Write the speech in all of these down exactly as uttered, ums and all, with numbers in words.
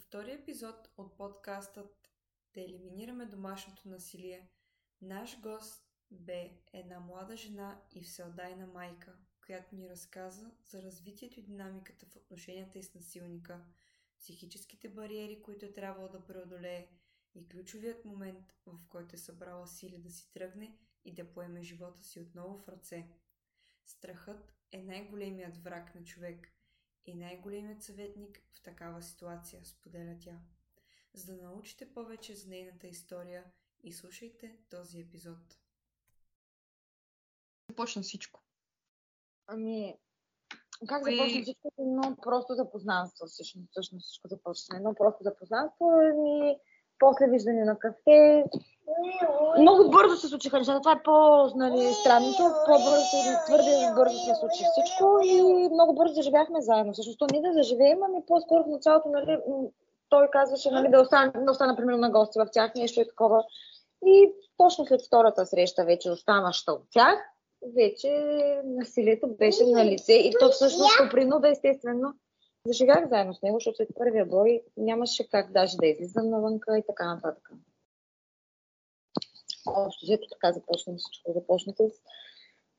Във втория епизод от подкастът "Да елиминираме домашното насилие" наш гост бе една млада жена и всеотдайна майка, която ни разказа за развитието и динамиката в отношенията ѝ с насилника, психическите бариери, които е трябвало да преодолее и ключовият момент, в който е събрала сили да си тръгне и да поеме живота си отново в ръце. Страхът е най-големият враг на човек и най-големият съветник в такава ситуация, споделя тя. За да научите повече за нейната история, и слушайте този епизод. Започна всичко. Ами, как и... започна всичко? Едно просто запознанство, всъщност, всъщност всичко започна. Едно просто запознанство и после виждане на кафе. Много бързо се случиха нещата. Това е по-странното. Нали, по-бързо, твърде бързо се случи всичко и много бързо заживяхме заедно. Всъщност ние да заживеем, ами по-скоро в началото, нали, той казваше, нали, да остана, да остана примерно на гости в тях, нещо е такова. И точно след втората среща, вече оставаща от тях, вече насилието беше на лице и то всъщност по принуда, естествено. Зажигах заедно с него, защото след първия бой нямаше как даже да излизам навънка и така нататък. Общо взето така започна всичко. Започна с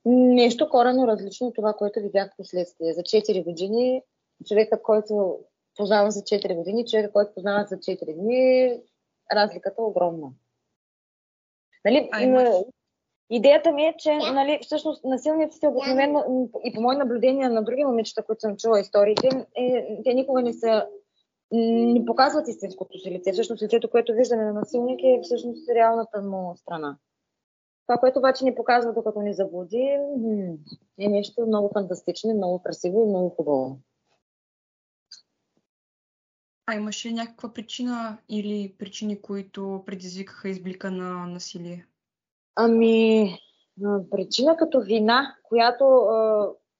нещо коренно различно от това, което видях последствие. За четири години човека, който познавам за четири години, човека, който познавам за четири дни, разликата е огромна. Нали, на... Идеята ми е, че нали, всъщност насилниците обикновено и по мое наблюдение на други момичета, които съм чула историите, е, те никога не са, не показват истинското си лице. Всъщност лицето, което виждаме на насилник, е всъщност реалната му страна. Това, което обаче ни показва, докато ни заблуди, е нещо много фантастично, много красиво и много хубаво. А имаше някаква причина или причини, които предизвикаха изблика на насилие? Ами, причина като вина, която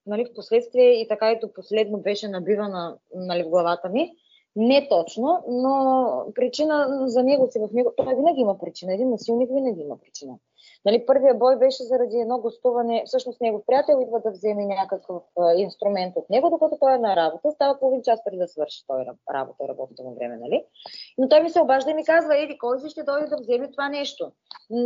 нали, в последствие и така и до последно беше набивана нали, в главата ми. Не точно, но причина за него си в него. Той винаги има причина. Един насилник винаги има причина. Нали, първия бой беше заради едно гостуване. Всъщност негов приятел идва да вземе някакъв инструмент от него, докато той е на работа. Става половин час преди да свърши той работа, работното му време, нали? Но той ми се обажда и ми казва, еди, кой си ще дойде да вземе това нещо?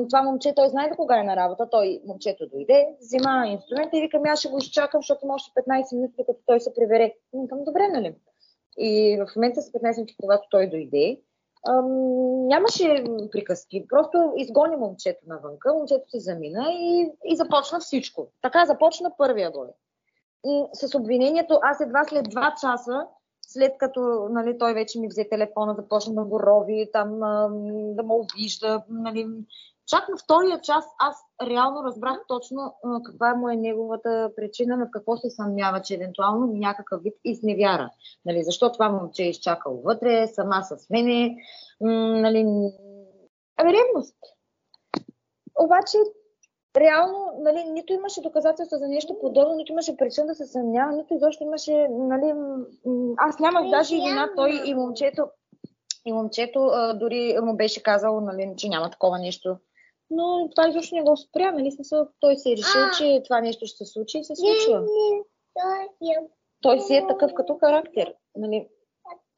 Това момче, той знае да кога е на работа. Той, момчето дойде, взима инструмента и вика, аз ще го изчакам, защото може петнайсет минути, докато той се прибере. Към добре, нали? И в момента с петнайсет минути, когато той дойде, Ам, нямаше приказки, просто изгони момчето навънка, момчето се замина и, и започна всичко. Така започна първия бой. И с обвинението, аз едва след два часа, след като нали, той вече ми взе телефона, започна да го рови, там, да му обижда. Нали. Чак на втория час аз реално разбрах точно каква му е неговата причина, на какво се съмнява, че евентуално някакъв вид изневяра. Нали, защо това момче е изчакало вътре, сама с мене. Нали, ами ревност. Обаче, реално, нали, нито имаше доказателства за нещо подобно, нито имаше причина да се съмнява, нито изобщо имаше, нали, аз нямах даже и вина, той и момчето. И момчето дори му беше казало, нали, че няма такова нещо. Но това изобщо не го спря, нали, смисъл, той се е решил, а, че това нещо ще се случи и се случва. Не, не, той си е такъв като характер, нали,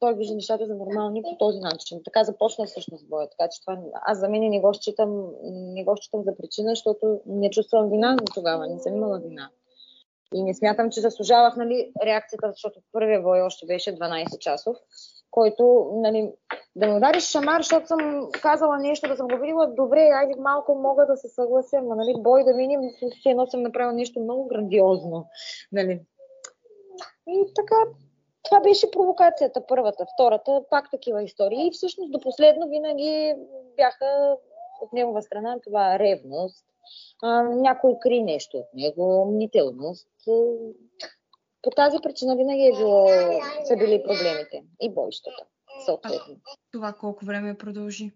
той вижда нещата за нормални по този начин. Така започна всъщност боя, така че това, аз за мен не го считам, не го считам за причина, защото не чувствам вина за тогава, не съм имала вина. И не смятам, че заслужавах, нали, реакцията, защото първия бой още беше дванайсет часов. Който, нали, да ме удариш шамар, защото съм казала нещо, да съм го видила, добре, айде малко мога да се съглася, но, нали, бой да видим, все едно съм направила нещо много грандиозно, нали. И така, това беше провокацията, първата, втората, пак такива истории и всъщност до последно винаги бяха от негова страна това ревност, а, някой кри нещо от него, мнителност. По тази причина винаги е било, са били проблемите и бойщата, съответно. А, това колко време продължи?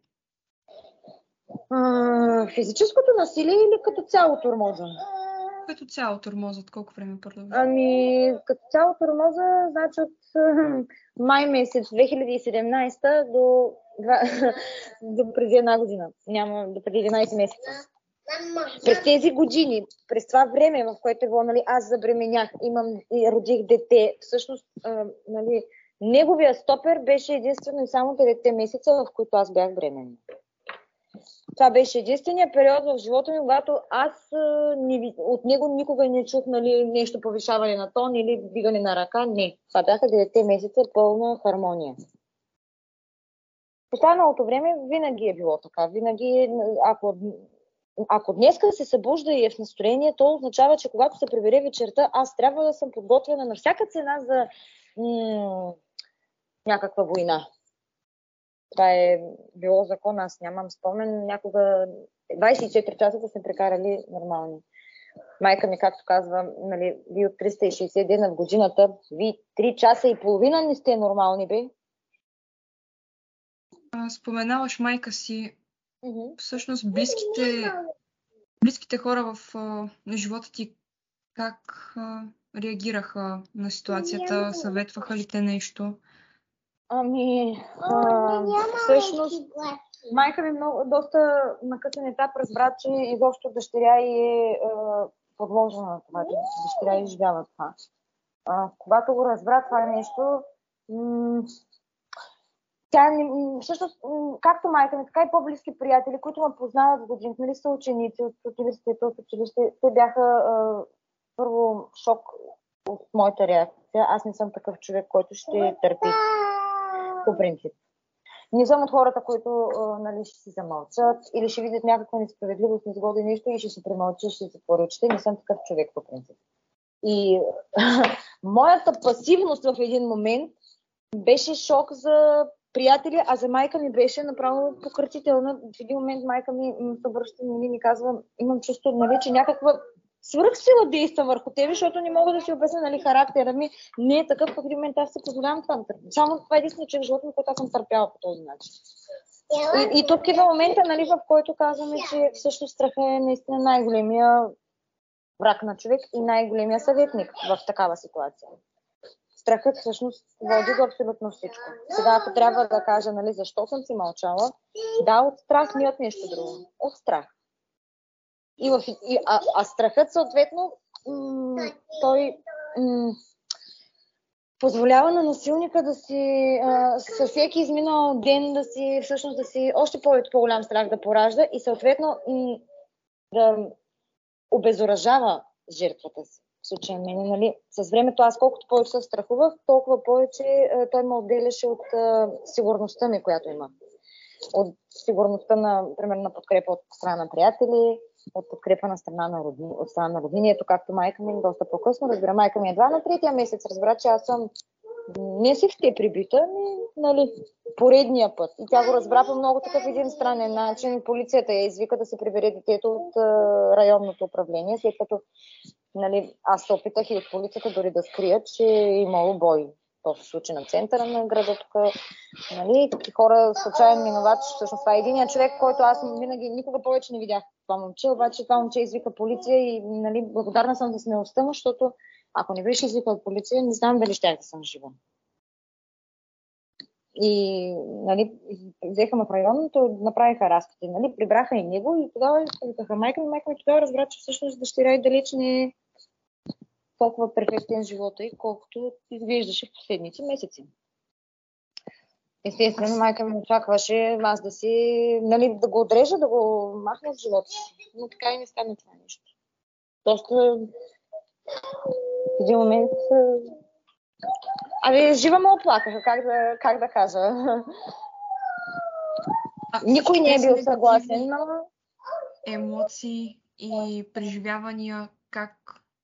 А, физическото насилие или като цяло тормоза? Като цяло тормозът колко време продължи? Ами, като цяло тормоза, значи от май месец две хиляди и седемнайсета до, до преди една година. Няма, до преди единайсет месеца. През тези години, през това време, в което е било, нали, аз забременях, имам и родих дете, всъщност, а, нали, Неговия стопер беше единствено и само деветте месеца, в които аз бях бременна. Това беше единствения период в живота ми, когато аз не, от него никога не чух, нали, нещо повишаване на тон или вдигане на ръка. Не. Това бяха деветте месеца пълна хармония. Останалото време винаги е било така. Винаги, ако, ако днеска се събужда и е в настроение, то означава, че когато се прибере вечерта, аз трябва да съм подготвена на всяка цена за м- някаква война. Това е било закон, аз нямам спомен. Някога двадесет и четири часа да сме прекарали нормални. Майка ми, както казва, нали, ви от триста и шейсет дена в годината, ви три часа и половина не сте нормални, бе. Споменаваш майка си. Mm-hmm. Всъщност близките, близките хора в а, на живота ти как а, реагираха на ситуацията? Съветваха ли те нещо? Ами, а, всъщност, майка ми много, доста на късен етап разбра, че изобщо дъщеря е а, подложена на това, че дъщеря е изживява това. А, когато го разбра това нещо, м- тя не, всъщност, както майка ми, така и по-близки приятели, които ме познават години, нали са ученици от училището, от училище, те бяха а, първо шок от моята реакция. Аз не съм такъв човек, който ще търпи. По принцип. Не съм от хората, които а, нали, ще си замълчат или ще видят някаква несправедливост, незгода и нещо и ще се премълчи, ще се поръчите. Не съм такъв човек по принцип. И моята пасивност в един момент беше шок за приятели, а за майка ми беше направо пократителна. В един момент майка ми се обръща и ми казва, имам чувство, нали, че някаква свръхсила действа върху тебе, защото не мога да си обясня, нали, характера ми. Не е такъв, в един момент аз се позволявам това да търпя. Само това е единствено, че в живота ми, който аз съм търпяла по този начин. И, и тук е в момента, нали, в който казваме, че всъщност страха е наистина най-големия враг на човек и най-големия съветник в такава ситуация. Страхът всъщност води до абсолютно всичко. Сега, ако трябва да кажа, нали, защо съм си мълчала, да, от страх, не от нещо друго. От страх. И в, и, а, а страхът, съответно, м- той м- позволява на насилника да си, а, със всеки изминал ден, да си, всъщност, да си още повече по-голям страх да поражда и, съответно, м- да обезоръжава жертвата си. В случая мен, нали, с времето аз колкото повече се страхувах, толкова повече а, той ме отделяше от а, сигурността ми, която има. От сигурността на, примерно, на подкрепа от страна на приятели, от подкрепа на страна на родни, от страна на роднението, както майка ми доста по-късно. Разбира, майка ми едва на третия месец разбра, че аз съм не си ще прибита, ми, нали, поредния път. И тя го разбра по много такъв един странен начин. Полицията я извика да се прибере детето от а, районното управление, след като, нали, аз се опитах и от полицията дори да скрият, че е имало бой. То се случи на центъра на града тук. Нали, таки хора случайно минават. Всъщност това е единият човек, който аз винаги никога повече не видях това момче, обаче това момче извика полиция и, нали, благодарна съм за смелостта му, защото ако не беше извикал полиция, не знам дали щях да съм жива. И, нали, взеха ме в районното, направиха разпити, нали, прибраха и него и тогава викаха майка ми, майка ми тогава разбра, че всъщност дъщеря и далеч не е толкова перфектен живота и колкото изглеждаше в последните месеци. Естествено, майка ми очакваше аз да си, нали, да го отрежа, да го махна от живота си. Но така и не стана това нещо. Доста в един момент... Ами, жива ме оплакаха, как да, как да кажа. А, никой не е бил съгласен, но... Емоции и преживявания, как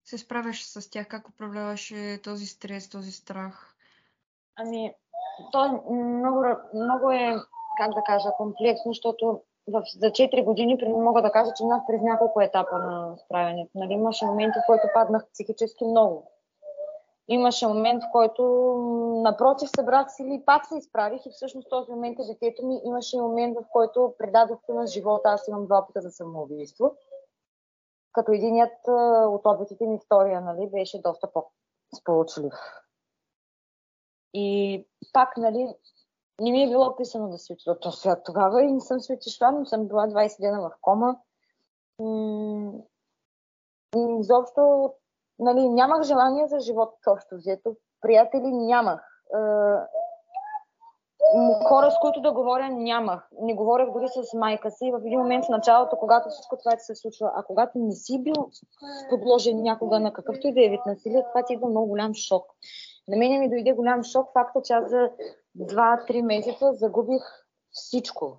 се справяш с тях, как управляваше този стрес, този страх? Ами, то е много, много е, как да кажа, комплексно, защото в, за четири години мога да кажа, че минах през няколко етапа на справянето. Нали, имаше моменти, в които паднах психически много. Имаше момент, в който напротив събрах сили и пак се изправих и всъщност този момент е детето ми. Имаше момент, в който предадох на живота. Аз имам два опита за самоубийство. Като единият от опитите ми, втория, нали, беше доста по-сполучлив. И пак, нали, не ми е било описано да се отида от този свят тогава и не съм се отишла, но съм била двадесет дена в кома. И изобщо, нали, нямах желание за живота, общо взето. Приятели нямах. хора, с които да говоря, нямах. Не говорех дори с майка си. В един момент в началото, когато всичко това ти се случва, а когато не си бил подложен някога на какъвто и да е вид насилие, това ти идва много голям шок. На мен ми дойде голям шок факта, че аз за два-три месеца загубих всичко,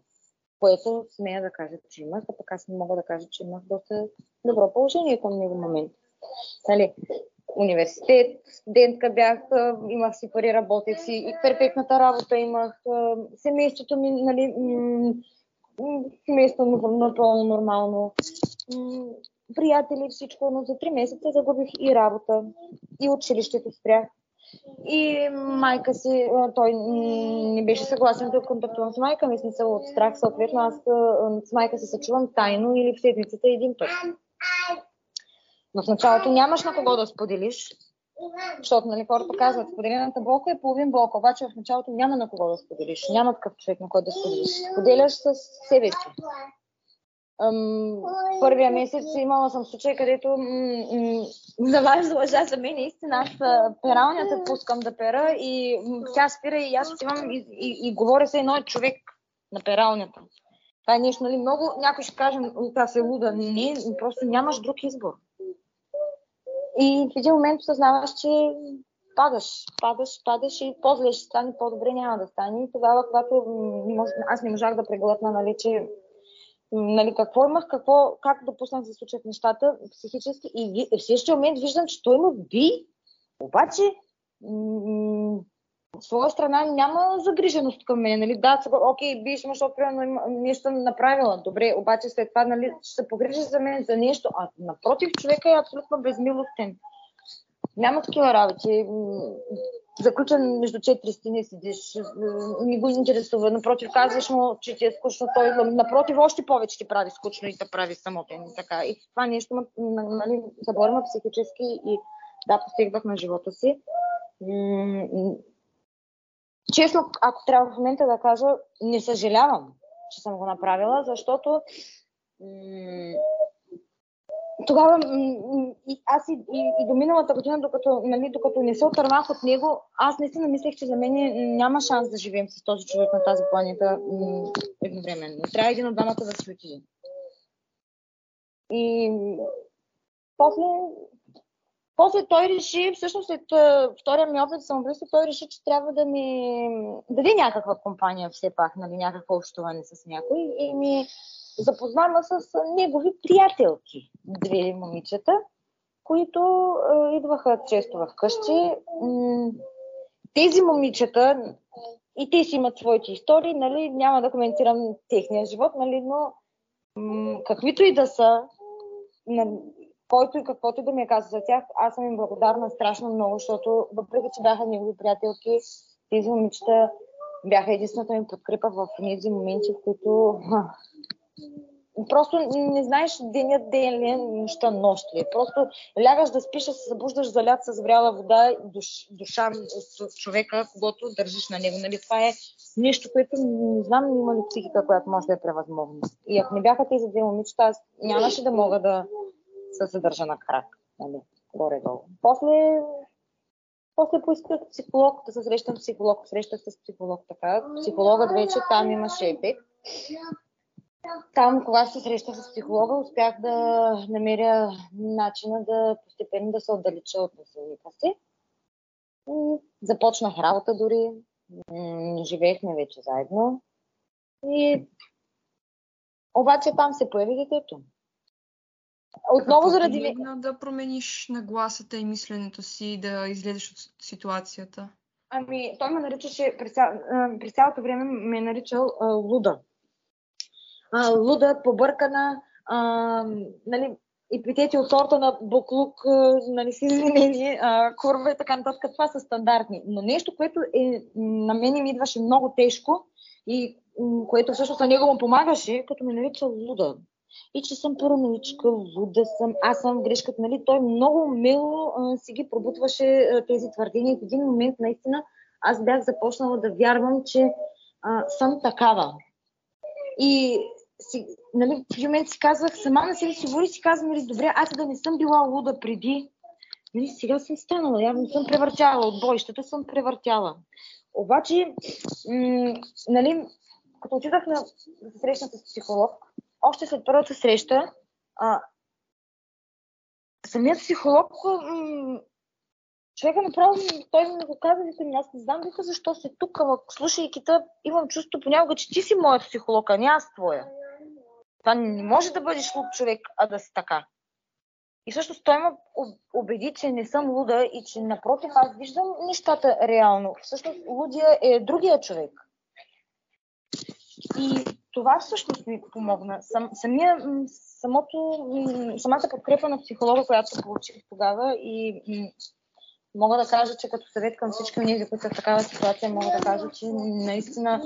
което смея да кажа, че имах, а пък аз не мога да кажа, че имах доста добро положение към него момент. Нали? Университет, студентка бях, имах си пари, работех си, и перфектната работа имах, семейството ми, нали, семейството ми напълно нормално, приятели, всичко, но за три месеца загубих и работа, и училището спрях. И майка си, той не беше съгласен да контактувам с майка ми, смисъл от страх, съответно аз с майка си се чувам тайно или в седмицата един път. В началото нямаш на кого да споделиш, защото нали, хората казват, споделената болка е половин болка, обаче в началото няма на кого да споделиш, няма такъв човек на който да споделиш. Споделяш с себе си. Първия месец имала съм случай, където за вас лъжа за мен истина, аз пералнята пускам да пера и тя спира и аз отивам и, и, и говоря се едно човек на пералнята. Това е нещо, нали, много някой ще каже, това се луда, не, просто нямаш друг избор. И в един момент осъзнаваш, че падаш, падаш, падаш и по-зле ще стане, по-добре няма да стане. И тогава, когато аз не можах да преглътна, нали, че нали, какво имах, какво, как допуснах да се случат нещата психически и в същия момент виждам, че той ме би, обаче м- от своя страна няма загриженост към мен. Нали? Да, сега, окей, биш, защото примерно нещо съм направила. Добре, обаче след това нали, ще се погрижиш за мен за нещо, а напротив човека е абсолютно безмилостен. Няма такива работи. Заключен между четири стени седиш, не го интересува. Напротив, казваш му, че ти е скучно, той напротив, още повече ти прави скучно и те прави самотен. Така. И това нещо ме нали, заборема психически и да, постигнах на живота си. Честно, ако трябва в момента да кажа, не съжалявам, че съм го направила, защото м- тогава м- и аз и, и, и до миналата година, докато, нали, докато не се отървах от него, аз наистина мислех, че за мен няма шанс да живеем с този човек на тази планета м- едновременно. Трябва един от двамата да си отиде. И м- после... После той реши, всъщност след втория ми опит самоубийство, той реши, че трябва да ми даде някаква компания все пак, нали, някакво общуване с някой и ми запознава с негови приятелки, две момичета, които е, идваха често вкъщи. Тези момичета и те си имат своите истории, нали, няма да коментирам техния живот, нали, но м- каквито и да са, нали, който и каквото да ми е каза за тях, аз съм им благодарна страшно много, защото въпреки, че бяха негови приятелки, тези момичета бяха единствената ми подкрепа в тези моменти, в които просто не знаеш деня, ден ли, нощта, нощ ли. Просто лягаш да спиш, да се събуждаш залят с вряла вода, душ, душа от човека, когато държиш на него. Нали? Това е нещо, което не знам, има ли психика, която може да е превъзможна. И ако не бяха тези две момичета, аз нямаше да мога да да се държа на крак, нали, горе-долу. После, после поисках психолог, да се срещам психолог, срещах с психолог така. Психологът вече там имаше епик. Там, когато се срещах с психолога, успях да намеря начина да постепенно да се отдалеча от насилника си. Започнах работа дори, живеехме вече заедно. И... Обаче там се появи детето. Отново заради ли... да промениш нагласата и мисленето си, да излезеш от ситуацията? Ами, той ме наричаше, през, през цялото време ме е наричал а, луда. А, луда, побъркана, а, нали, епитети от сорта на буклук, нали, си извинени, курва и така нататък. Това са стандартни. Но нещо, което е, на мен ми идваше много тежко и което всъщност на него му помагаше, като ме нарича луда. И че съм параноичка, луда съм, аз съм грешката, нали, той много мило а, си ги пробутваше а, тези твърдения. В един момент, наистина, аз бях започнала да вярвам, че а, съм такава. И, си, нали, в момент си казвах, сама на себе си говори, си казвам, добре, аз да не съм била луда преди, Нали, сега съм станала, явно съм превъртяла, от бойщата съм превъртяла. Обаче, м- нали, като отидах на срещната с психолог, още след първата среща, а, самият психолог, м- човека направо, той ми го каза, викам, аз не знам, вика, защо си тук, ама слушайки те, имам чувство понякога, че ти си моят психолог, а не аз твоя. Това не може да бъдеш луд човек, а да си така. И всъщност той ме убеди, че не съм луда и че напротив, аз виждам нещата реално. Всъщност лудия е другия човек. И това всъщност ми помогна. Сам, самия, самото, самата подкрепа на психолога, която получих тогава, и м- мога да кажа, че като съвет към всички онези, които са в такава ситуация, мога да кажа, че наистина,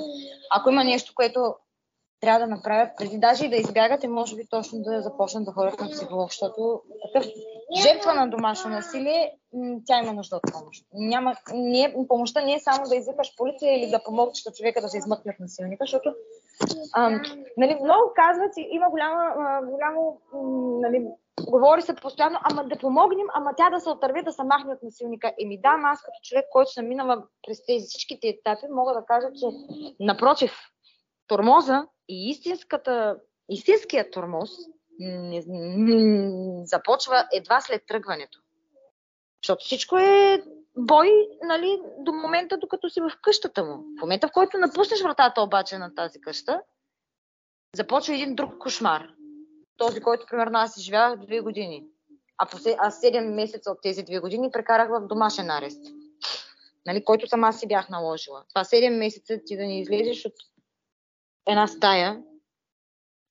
ако има нещо, което трябва да направят, преди даже и да избягате, може би точно да започнат да ходят на психолог, защото такъв жертва на домашно насилие, тя има нужда от помощ. Няма, не, помощта не е само да извикаш полиция или да помогнеш на човека да се измъкне от насилника, защото а, нали, много казват, има голяма, голямо, нали, говори се постоянно, ама да помогнем, ама тя да се отърви, да се махне от насилника. Еми да, аз като човек, който съм минала през тези всичките етапи, мога да кажа, че напротив, тормоза и истинският тормоз не, не, започва едва след тръгването. Защото всичко е бой, нали, до момента, докато си в къщата му. В момента, в който напуснеш вратата обаче на тази къща, започва един друг кошмар. Този, който, примерно, аз живях две години. А, посед... а седем месеца от тези две години прекарах в домашен арест. Нали, който сама си бях наложила. Това седем месеца ти да не излезеш от една стая,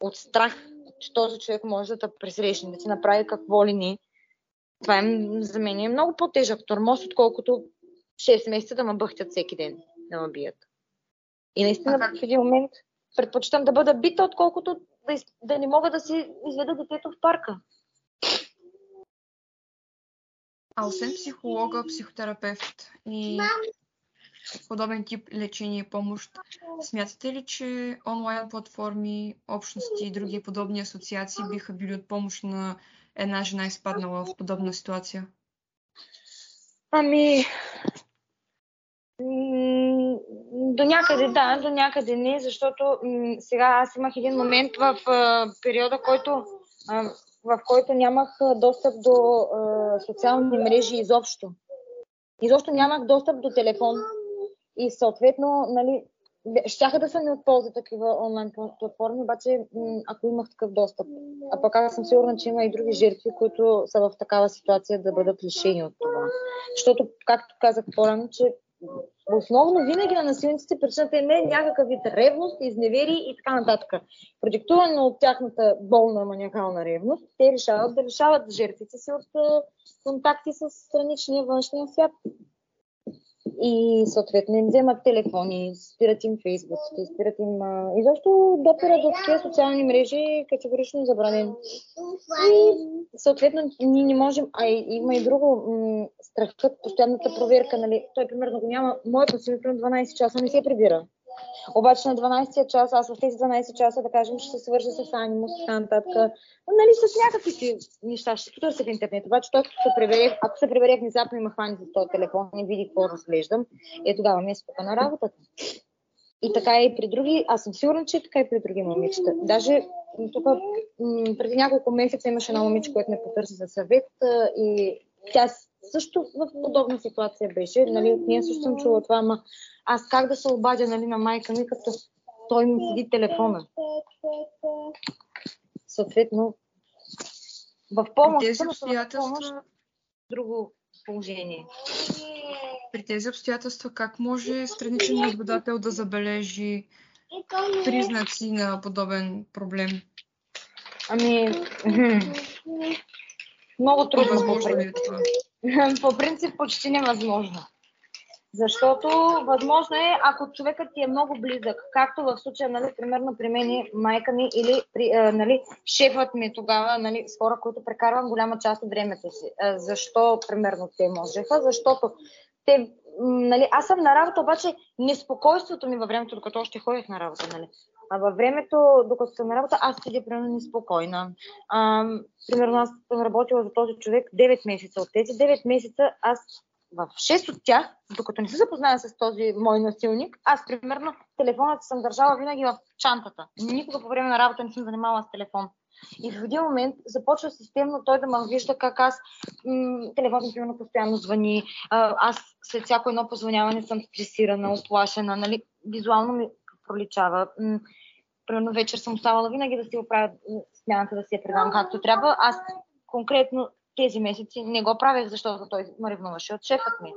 от страх, че този човек може да те пресрещне, да ти направи какво ли не. Това е, за мен е много по-тежък тормоз, отколкото шест месеца да ме бъхтят всеки ден, да ме бият. И наистина ага. В един момент предпочитам да бъда бита, отколкото да, из... да не мога да си изведа детето в парка. А освен психолога, психотерапевт и подобен тип лечение и помощ, смятате ли, че онлайн платформи, общности и други подобни асоциации биха били от помощ на една жена изпаднала в подобна ситуация? Ами, м- до някъде да, до някъде не, защото м- сега аз имах един момент в а, периода, който, а, в който нямах достъп до а, социални мрежи изобщо. Изобщо нямах достъп до телефон. И съответно, нали, щяха да са не от полза такива онлайн платформи, обаче ако имах такъв достъп. А пък аз съм сигурна, че има и други жертви, които са в такава ситуация да бъдат лишени от това. Защото, както казах по-рано, че основно винаги на насилниците причината е не някакъв вид ревност, изневери и така нататък. Продиктувано от тяхната болна маниакална ревност, те решават да лишават жертвите си от контакти с страничния външния свят. И съответно им вземат телефони, спират им Фейсбук, спират им... А... И защо допират до такива социални мрежи категорично забранен. И съответно ние не можем... А и, има и друго, м- страхът, постоянната проверка, нали? Той примерно го няма... Моят насилник на дванайсет часа не се прибира. Обаче на дванайсетия час, аз в тези дванайсет часа, да кажем, ще се свържа с анимус, така нататък. Нали, с някакви си неща, ще потърся в интернет. Обаче той, като се приберех, ако се приберех внезапно и ме хвани за този телефон, не види какво разглеждам, е тогава ми е спокойна работата. И така и при други, аз съм сигурна, че така и при други момичета. Даже тук м- преди няколко месеца имаше една момиче, което ме потърси за съвет, и тя също в подобна ситуация беше. Нали, от нея също съм чула това, ама аз как да се обадя, нали, на майка ми, като той ми седи телефона. Съответно, в помощ, тези обстоятелства... в помощ, друго положение. При тези обстоятелства как може страничен наблюдател да забележи признаци на подобен проблем? Ами, много трудно. Възможно ли е това? По принцип почти невъзможно. Защото възможно е, ако човекът ти е много близък, както в случая, нали, примерно при мен майка ми или при, а, нали, шефът ми тогава, нали, с хора, които прекарвам голяма част от времето си. А, защо примерно те можеха? Защото те Нали, аз съм на работа, обаче неспокойството ми във времето, докато още ходих на работа, нали. А във времето, докато съм на работа, аз седя примерно неспокойна. А, примерно аз съм работила за този човек девет месеца. От тези девет месеца аз в шест от тях, докато не се запозная с този мой насилник, аз примерно телефонът съм държала винаги в чантата. Никога по време на работа не съм занимавала с телефон. И в един момент започва системно той да ме вижда как аз м- телефонът примерно постоянно звъни, а, аз след всяко едно позвъняване съм стресирана, оплашена, нали, визуално ми проличава. М- примерно вечер съм оставала винаги да си оправя смяната, да си я предам както трябва. Аз конкретно тези месеци не го правех, защото той ме ревнуваше от шефът ми.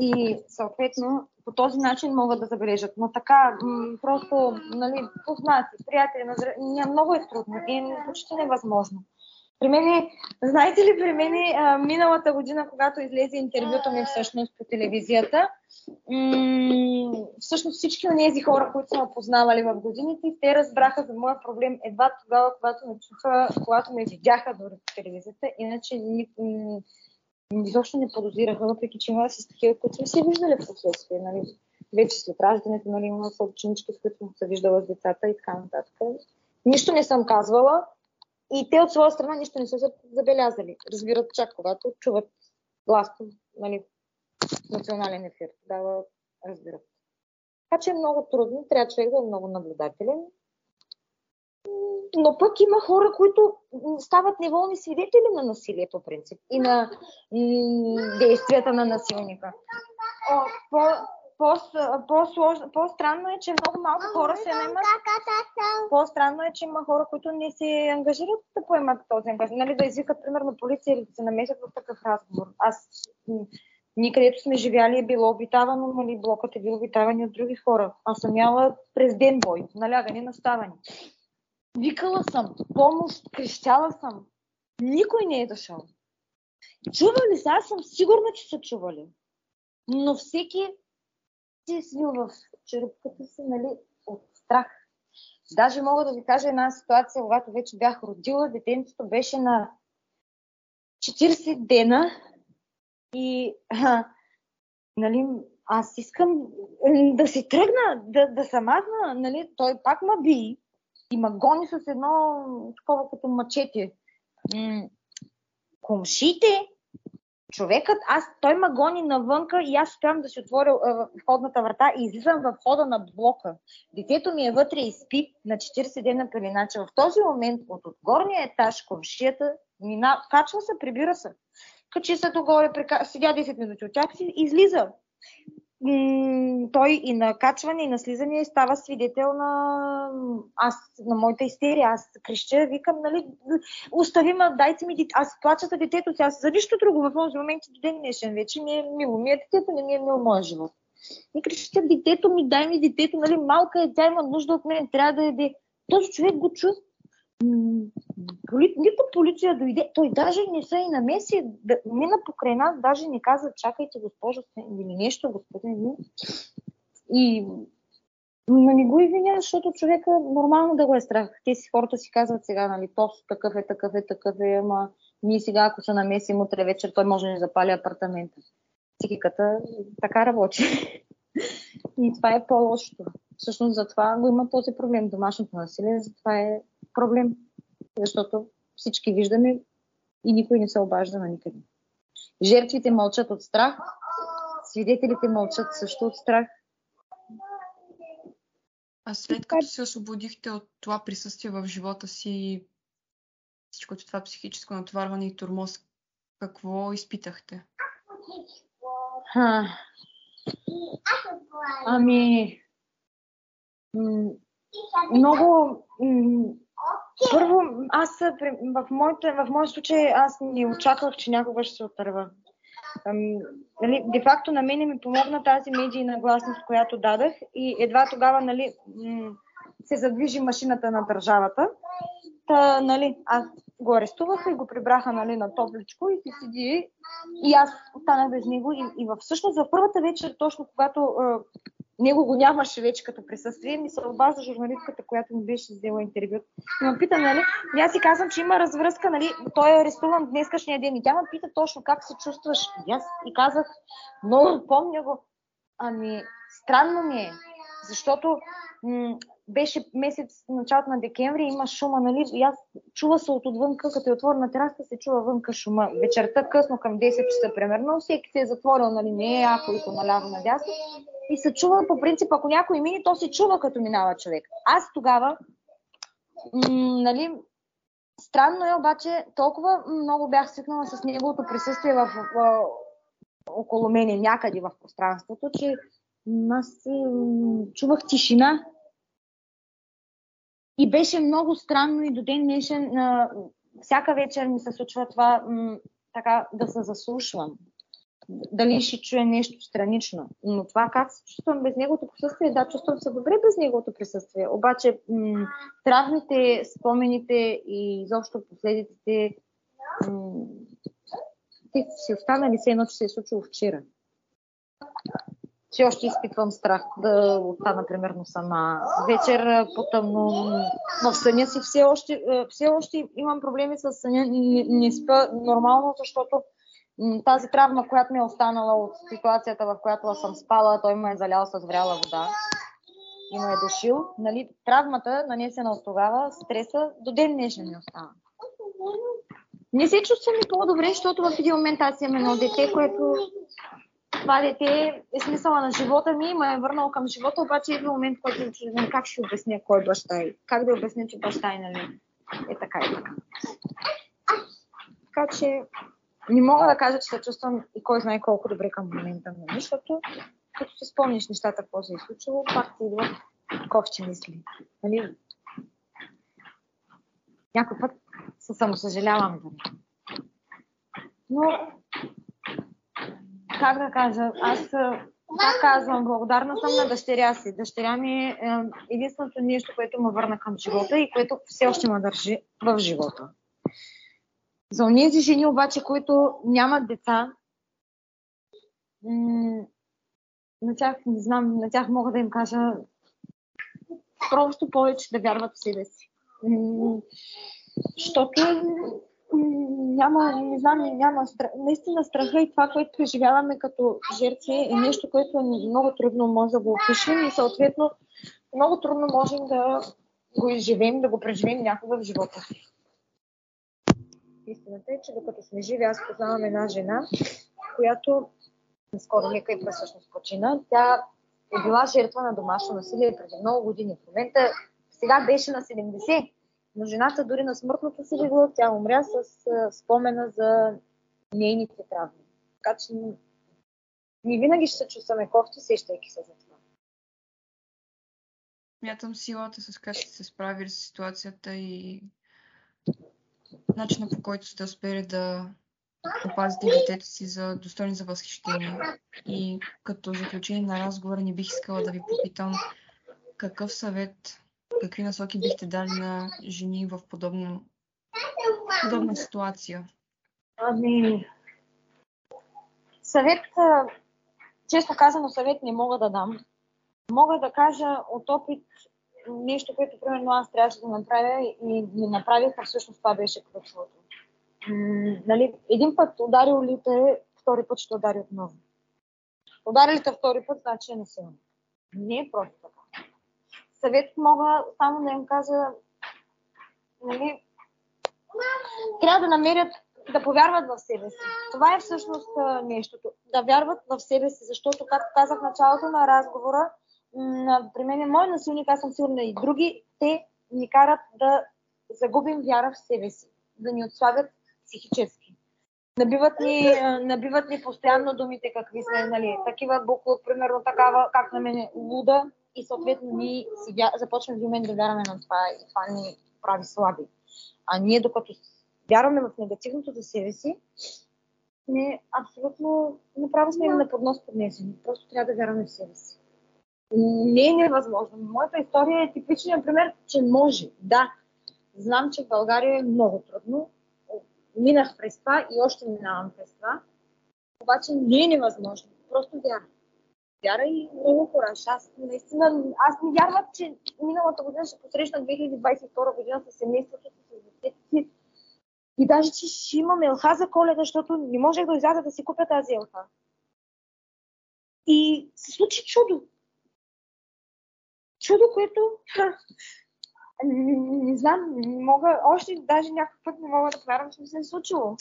И съответно по този начин могат да забележат. Но така, м- просто, нали, познати, приятели, назр... много е трудно и почти невъзможно. При мен, знаете ли, при мен миналата година, когато излезе интервюто ми всъщност по телевизията, м- всъщност всички от тези хора, които са ме познавали в годините, те разбраха за моя проблем едва тогава, когато ме чуха, когато ме видяха дори по телевизията, иначе ни... М- изобщо не подозираха, въпреки че имала с такива, които сме се виждали в последствие. Нали? Вече след раждането, нали, имала са ученички, с които се виждала с децата и така нататък. Нищо не съм казвала и те от своя страна нищо не са забелязали. Разбират чак, когато чуват гласно, нали, национален ефир. Тогава разбират. Така че е много трудно, трябва човек да е много наблюдателен. Но пък има хора, които стават неволни свидетели на насилие по принцип и на м- действията на насилника. О, по, по, по-сложно, по-странно е, че много малко хора се наемат. По-странно е, че има хора, които не се ангажират да поемат този ангажимент. Нали, да извикат, примерно, полиция или да се намесят в такъв разговор. Аз м- никъдето сме живяли е било обитавано, нали, блокът е бил обитаван от други хора. Аз съм яла през ден бой, налягане, наставане. Викала съм, помощ, крещяла съм. Никой не е дошъл. Чували са, аз съм сигурна, че са чували. Но всеки си е свил в черепката си, нали, от страх. Даже мога да ви кажа една ситуация, когато вече бях родила, детенцето беше на четирийсет дена и а, нали, аз искам да си тръгна, да, да съм махна, нали, той пак ма би. И ма гони с едно такова като мачете. М- Комшите, човекът, аз, той ма гони навънка и аз стоям да си отворя а, входната врата и излизам във входа на блока. Детето ми е вътре и спи на четирийсет дена пеленача. В този момент от, от горния етаж комшията мина, качва се, прибира се. Качи се догоре, прека... седя десет минути от тях и излиза. М- той и на качване, и на слизане става свидетел на аз, на моята истерия. Аз крещя, викам, нали, остави ма, дайте ми, аз плача за детето си, аз за нищо друго в този момент до ден днешен вече ми е мило. Ми е детето, не ми е мило моя живот. И крещя, детето ми, дай ми детето, нали, малка е, тя има нужда от мен, трябва да яде. Този човек го чу. Поли... Нито полиция дойде, той даже не се и намеси, да... мина покрай нас, даже не каза, чакайте госпожо или нещо, господин. И но не го извиня, защото човека нормално да го е страх. Те си хората си казват сега, нали, точно такъв е, такъв е, такъв е, ама ние сега, ако се намесим утре вечер, той може да ни запали апартамента. Психиката така работи. И това е по-лошото. Всъщност затова го има този проблем. Домашното насилие, затова е проблем. Защото всички виждаме и никой не се обажда на никъде. Жертвите мълчат от страх, свидетелите мълчат също от страх. А след като се освободихте от това присъствие в живота си, всичкото това психическо натоварване и тормоз, какво изпитахте? Ха. Ами... М- много... М- Първо, аз в моята, в моя случай аз не очаквах, че някога ще се отърва. Нали, де-факто на мене ми помогна тази медийна гласност, която дадах и едва тогава, нали, се задвижи машината на държавата. Та, нали, аз го арестуваха и го прибраха, нали, на топличко и си седи и аз останах без него и, и всъщност в първата вечер, точно когато него го нямаше вече като присъствие, ми се обажда журналистката, която ми беше взела интервю. И ме пита, нали, и аз си казвам, че има развръзка, нали, той е арестуван днескашния ден. И тя ме пита точно как се чувстваш. И аз и казах, много помня го. Ами, странно ми е, защото м- беше месец, началото на декември, има шума, нали, и аз чува се от отвънка, като е отворена тераса, се чува вънка шума. Вечерта, късно към десет часа, примерно, всеки се е затворил, нали, не е ако наляво надясно. И се чува, по принцип, ако някой мине, то се чува, като минава човек. Аз тогава, м- нали, странно е, обаче, толкова много бях свикнала с неговото присъствие в, в, в, около мене, някъде в пространството, че аз м- чувах тишина. И беше много странно и до ден днешен, всяка вечер ми се случва това, м, така да се заслушвам. Дали ще чуя нещо странично. Но това как се чувствам без неговото присъствие, да, чувствам се добре без неговото присъствие. Обаче м, травмите, спомените и изобщо последиците, м, те си останали все едно, че се е случило вчера. Че още изпитвам страх да остана, примерно, сама. Вечер потъмно, в съня си все още, все още имам проблеми с съня. Не, не спя нормално, защото тази травма, която ми е останала от ситуацията, в която съм спала, той ме е залял с вряла вода и ме е душил. Нали, травмата, нанесена от тогава, стреса, до ден днешен ми остава. Не се чувствам и по-добре, защото в един момент аз имам едно дете, което... Това дете е смисъла на живота ми, ме е върнал към живота, обаче е в момент, който е чуден, как ще обясня кой е баща и как да обясня, че баща и, нали, е така и така. Така че не мога да кажа, че се чувствам и кой знае колко добре към момента, нали, защото като се спомниш нещата, какво се е случило, пак ти идват ковче мисли. Нали? Някой път се самосъжалявам. Но... Как да кажа, аз как казвам, благодарна съм на дъщеря си. Дъщеря ми е единственото нещо, което ме върна към живота и което все още ме държи в живота. За онези жени обаче, които нямат деца, на тях не знам, на тях мога да им кажа просто повече да вярват в себе си. Защото... Няма, не знам, няма страх. Наистина страха и това, което преживяваме като жертви, е нещо, което много трудно може да го опишем и съответно много трудно можем да го изживем, да го преживем някога в живота си. Истината е, че докато сме живи, аз познавам една жена, която скоро нека и всъщност почина. Тя е била жертва на домашно насилие преди много години. В момента сега беше на седемдесет. Но жената дори на смъртното си легло, тя умря с спомена за нейните травми. Така че ние винаги ще се чувстваме кофти, сещайки се за това. Мятам силата, с как сте се справили с ситуацията и начина, по който сте успели да опазите детето си за достойни за възхищение. И като заключение на разговора не бих искала да ви попитам какъв съвет... Какви насоки бихте дали на жени в подобно, подобна ситуация? Ами, съвет, честно казано, съвет не мога да дам. Мога да кажа от опит нещо, което, примерно, аз трябваше да направя и не направих, а всъщност това беше ключовото. Нали, един път ударил ли те, втори път ще удари отново. Ударили те втори път, значи е насилно. Не е просто така. Съвет мога само да им кажа, нали, трябва да намерят, да повярват в себе си. Това е всъщност нещото. Да вярват в себе си, защото, както казах в началото на разговора, м- при мен е мой насилник, аз съм сигурна и други, те ни карат да загубим вяра в себе си, да ни отслабят психически. Набиват ни, набиват ни постоянно думите какви сме, нали, такива букло, примерно такава, как на мен е луда. И съответно ние започваме в момент да вярваме на това и това ни прави слаби. А ние докато вярваме в негативното за себе си, не абсолютно направо сме на поднос поднесени. Просто трябва да вярваме в себе си. Не е невъзможно. Моята история е типичният пример, че може. Да, знам, че в България е много трудно. Минах през това и още минавам през това. Обаче не е невъзможно. Просто вярвам. Вяра и много кораж. Аз наистина, аз не вярвах, че миналата година ще посрещна две хиляди двадесет и втора година със семейството, с детето си. И даже, че ще имаме елха за Коледа, защото не можех да изляза да си купя тази елха. И се случи чудо. Чудо, което ха, не, не знам, не мога, още даже някакъв път не мога да повярвам, че ми се е случило.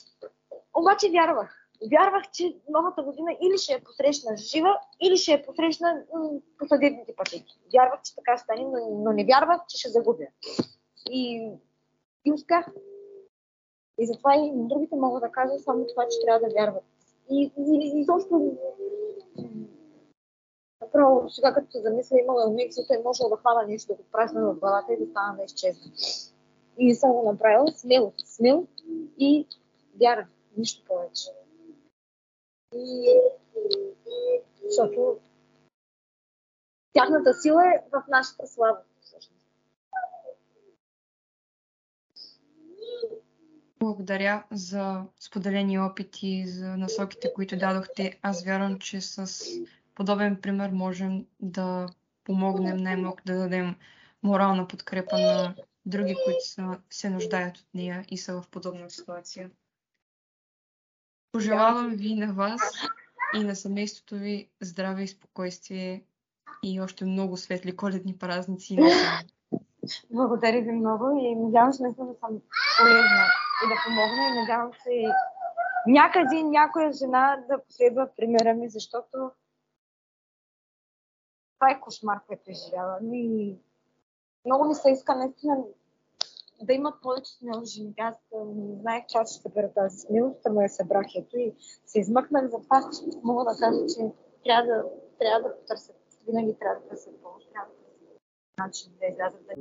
Обаче вярвах. Вярвах, че новата година или ще я посрещна жива, или ще я посрещна м- по съдебните пътеки. Вярвах, че така стане, но, но не вярвах, че ще загубя. И, и успях. И затова и другите могат да кажат само това, че трябва да вярват. И, и, и точно... Направо сега, като се замисля, имала умник, защото е можела да хвана нещо, да го прасна в главата и да стана да изчезна. И съм го направила смело, смело и вяра. Нищо повече. И... Защото тяхната сила е в нашата слава. Благодаря за споделени опити, за насоките, които дадохте. Аз вярвам, че с подобен пример можем да помогнем най-много да дадем морална подкрепа на други, които са, се нуждаят от нея и са в подобна ситуация. Пожелавам ви на вас и на семейството ви здраве и спокойствие и още много светли коледни празници. Благодаря ви много и надявам се наистина да съм полезна и да помогна и надявам се и някъде някоя жена да последва примера ми, защото това е кошмар, който изживявам и много ми се иска наистина да имат повече смело жените. Аз не знаех, че аз ще събера тази смелост, ама я събрах ето и се измъкнах за това, че мога да кажа, че трябва да, трябва да потърсят, винаги трябва да търсят помощ, трябва да търсят начин да излязат.